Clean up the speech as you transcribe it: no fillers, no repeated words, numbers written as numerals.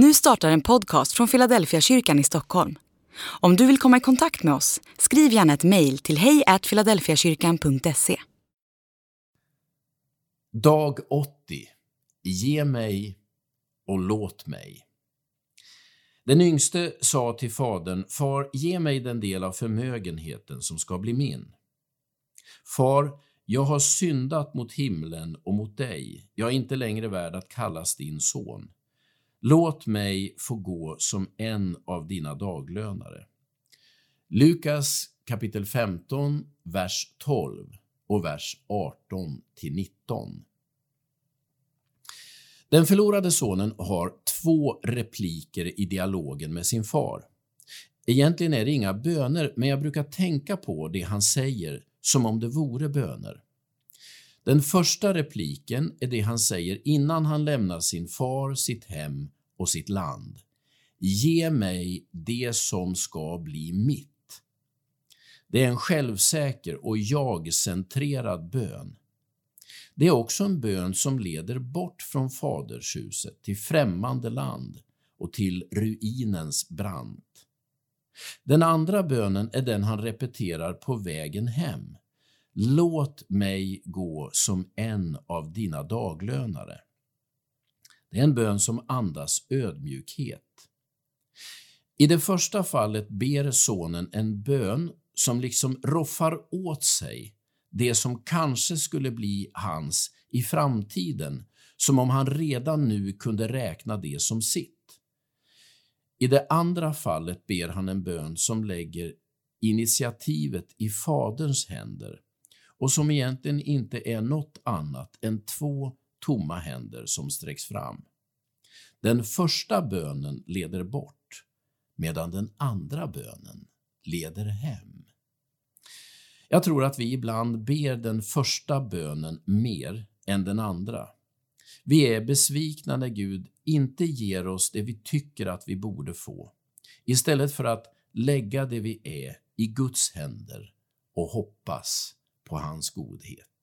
Nu startar en podcast från Filadelfiakyrkan i Stockholm. Om du vill komma i kontakt med oss, skriv gärna ett mejl till hej@filadelfiakyrkan.se. Dag 80. Ge mig och låt mig. Den yngste sa till fadern: Far, ge mig den del av förmögenheten som ska bli min. Far, jag har syndat mot himlen och mot dig. Jag är inte längre värd att kallas din son. Låt mig få gå som en av dina daglönare. Lukas kapitel 15, vers 12 och vers 18-19. Den förlorade sonen har två repliker i dialogen med sin far. Egentligen är det inga böner, men jag brukar tänka på det han säger som om det vore böner. Den första repliken är det han säger innan han lämnar sin far, sitt hem och sitt land. Ge mig det som ska bli mitt. Det är en självsäker och jag-centrerad bön. Det är också en bön som leder bort från fadershuset till främmande land och till ruinens brant. Den andra bönen är den han repeterar på vägen hem. Låt mig gå som en av dina daglönare. Det är en bön som andas ödmjukhet. I det första fallet ber sonen en bön som liksom roffar åt sig det som kanske skulle bli hans i framtiden, som om han redan nu kunde räkna det som sitt. I det andra fallet ber han en bön som lägger initiativet i faderns händer och som egentligen inte är något annat än två tomma händer som sträcks fram. Den första bönen leder bort, medan den andra bönen leder hem. Jag tror att vi ibland ber den första bönen mer än den andra. Vi är besvikna när Gud inte ger oss det vi tycker att vi borde få, istället för att lägga det vi är i Guds händer och hoppas på hans godhet.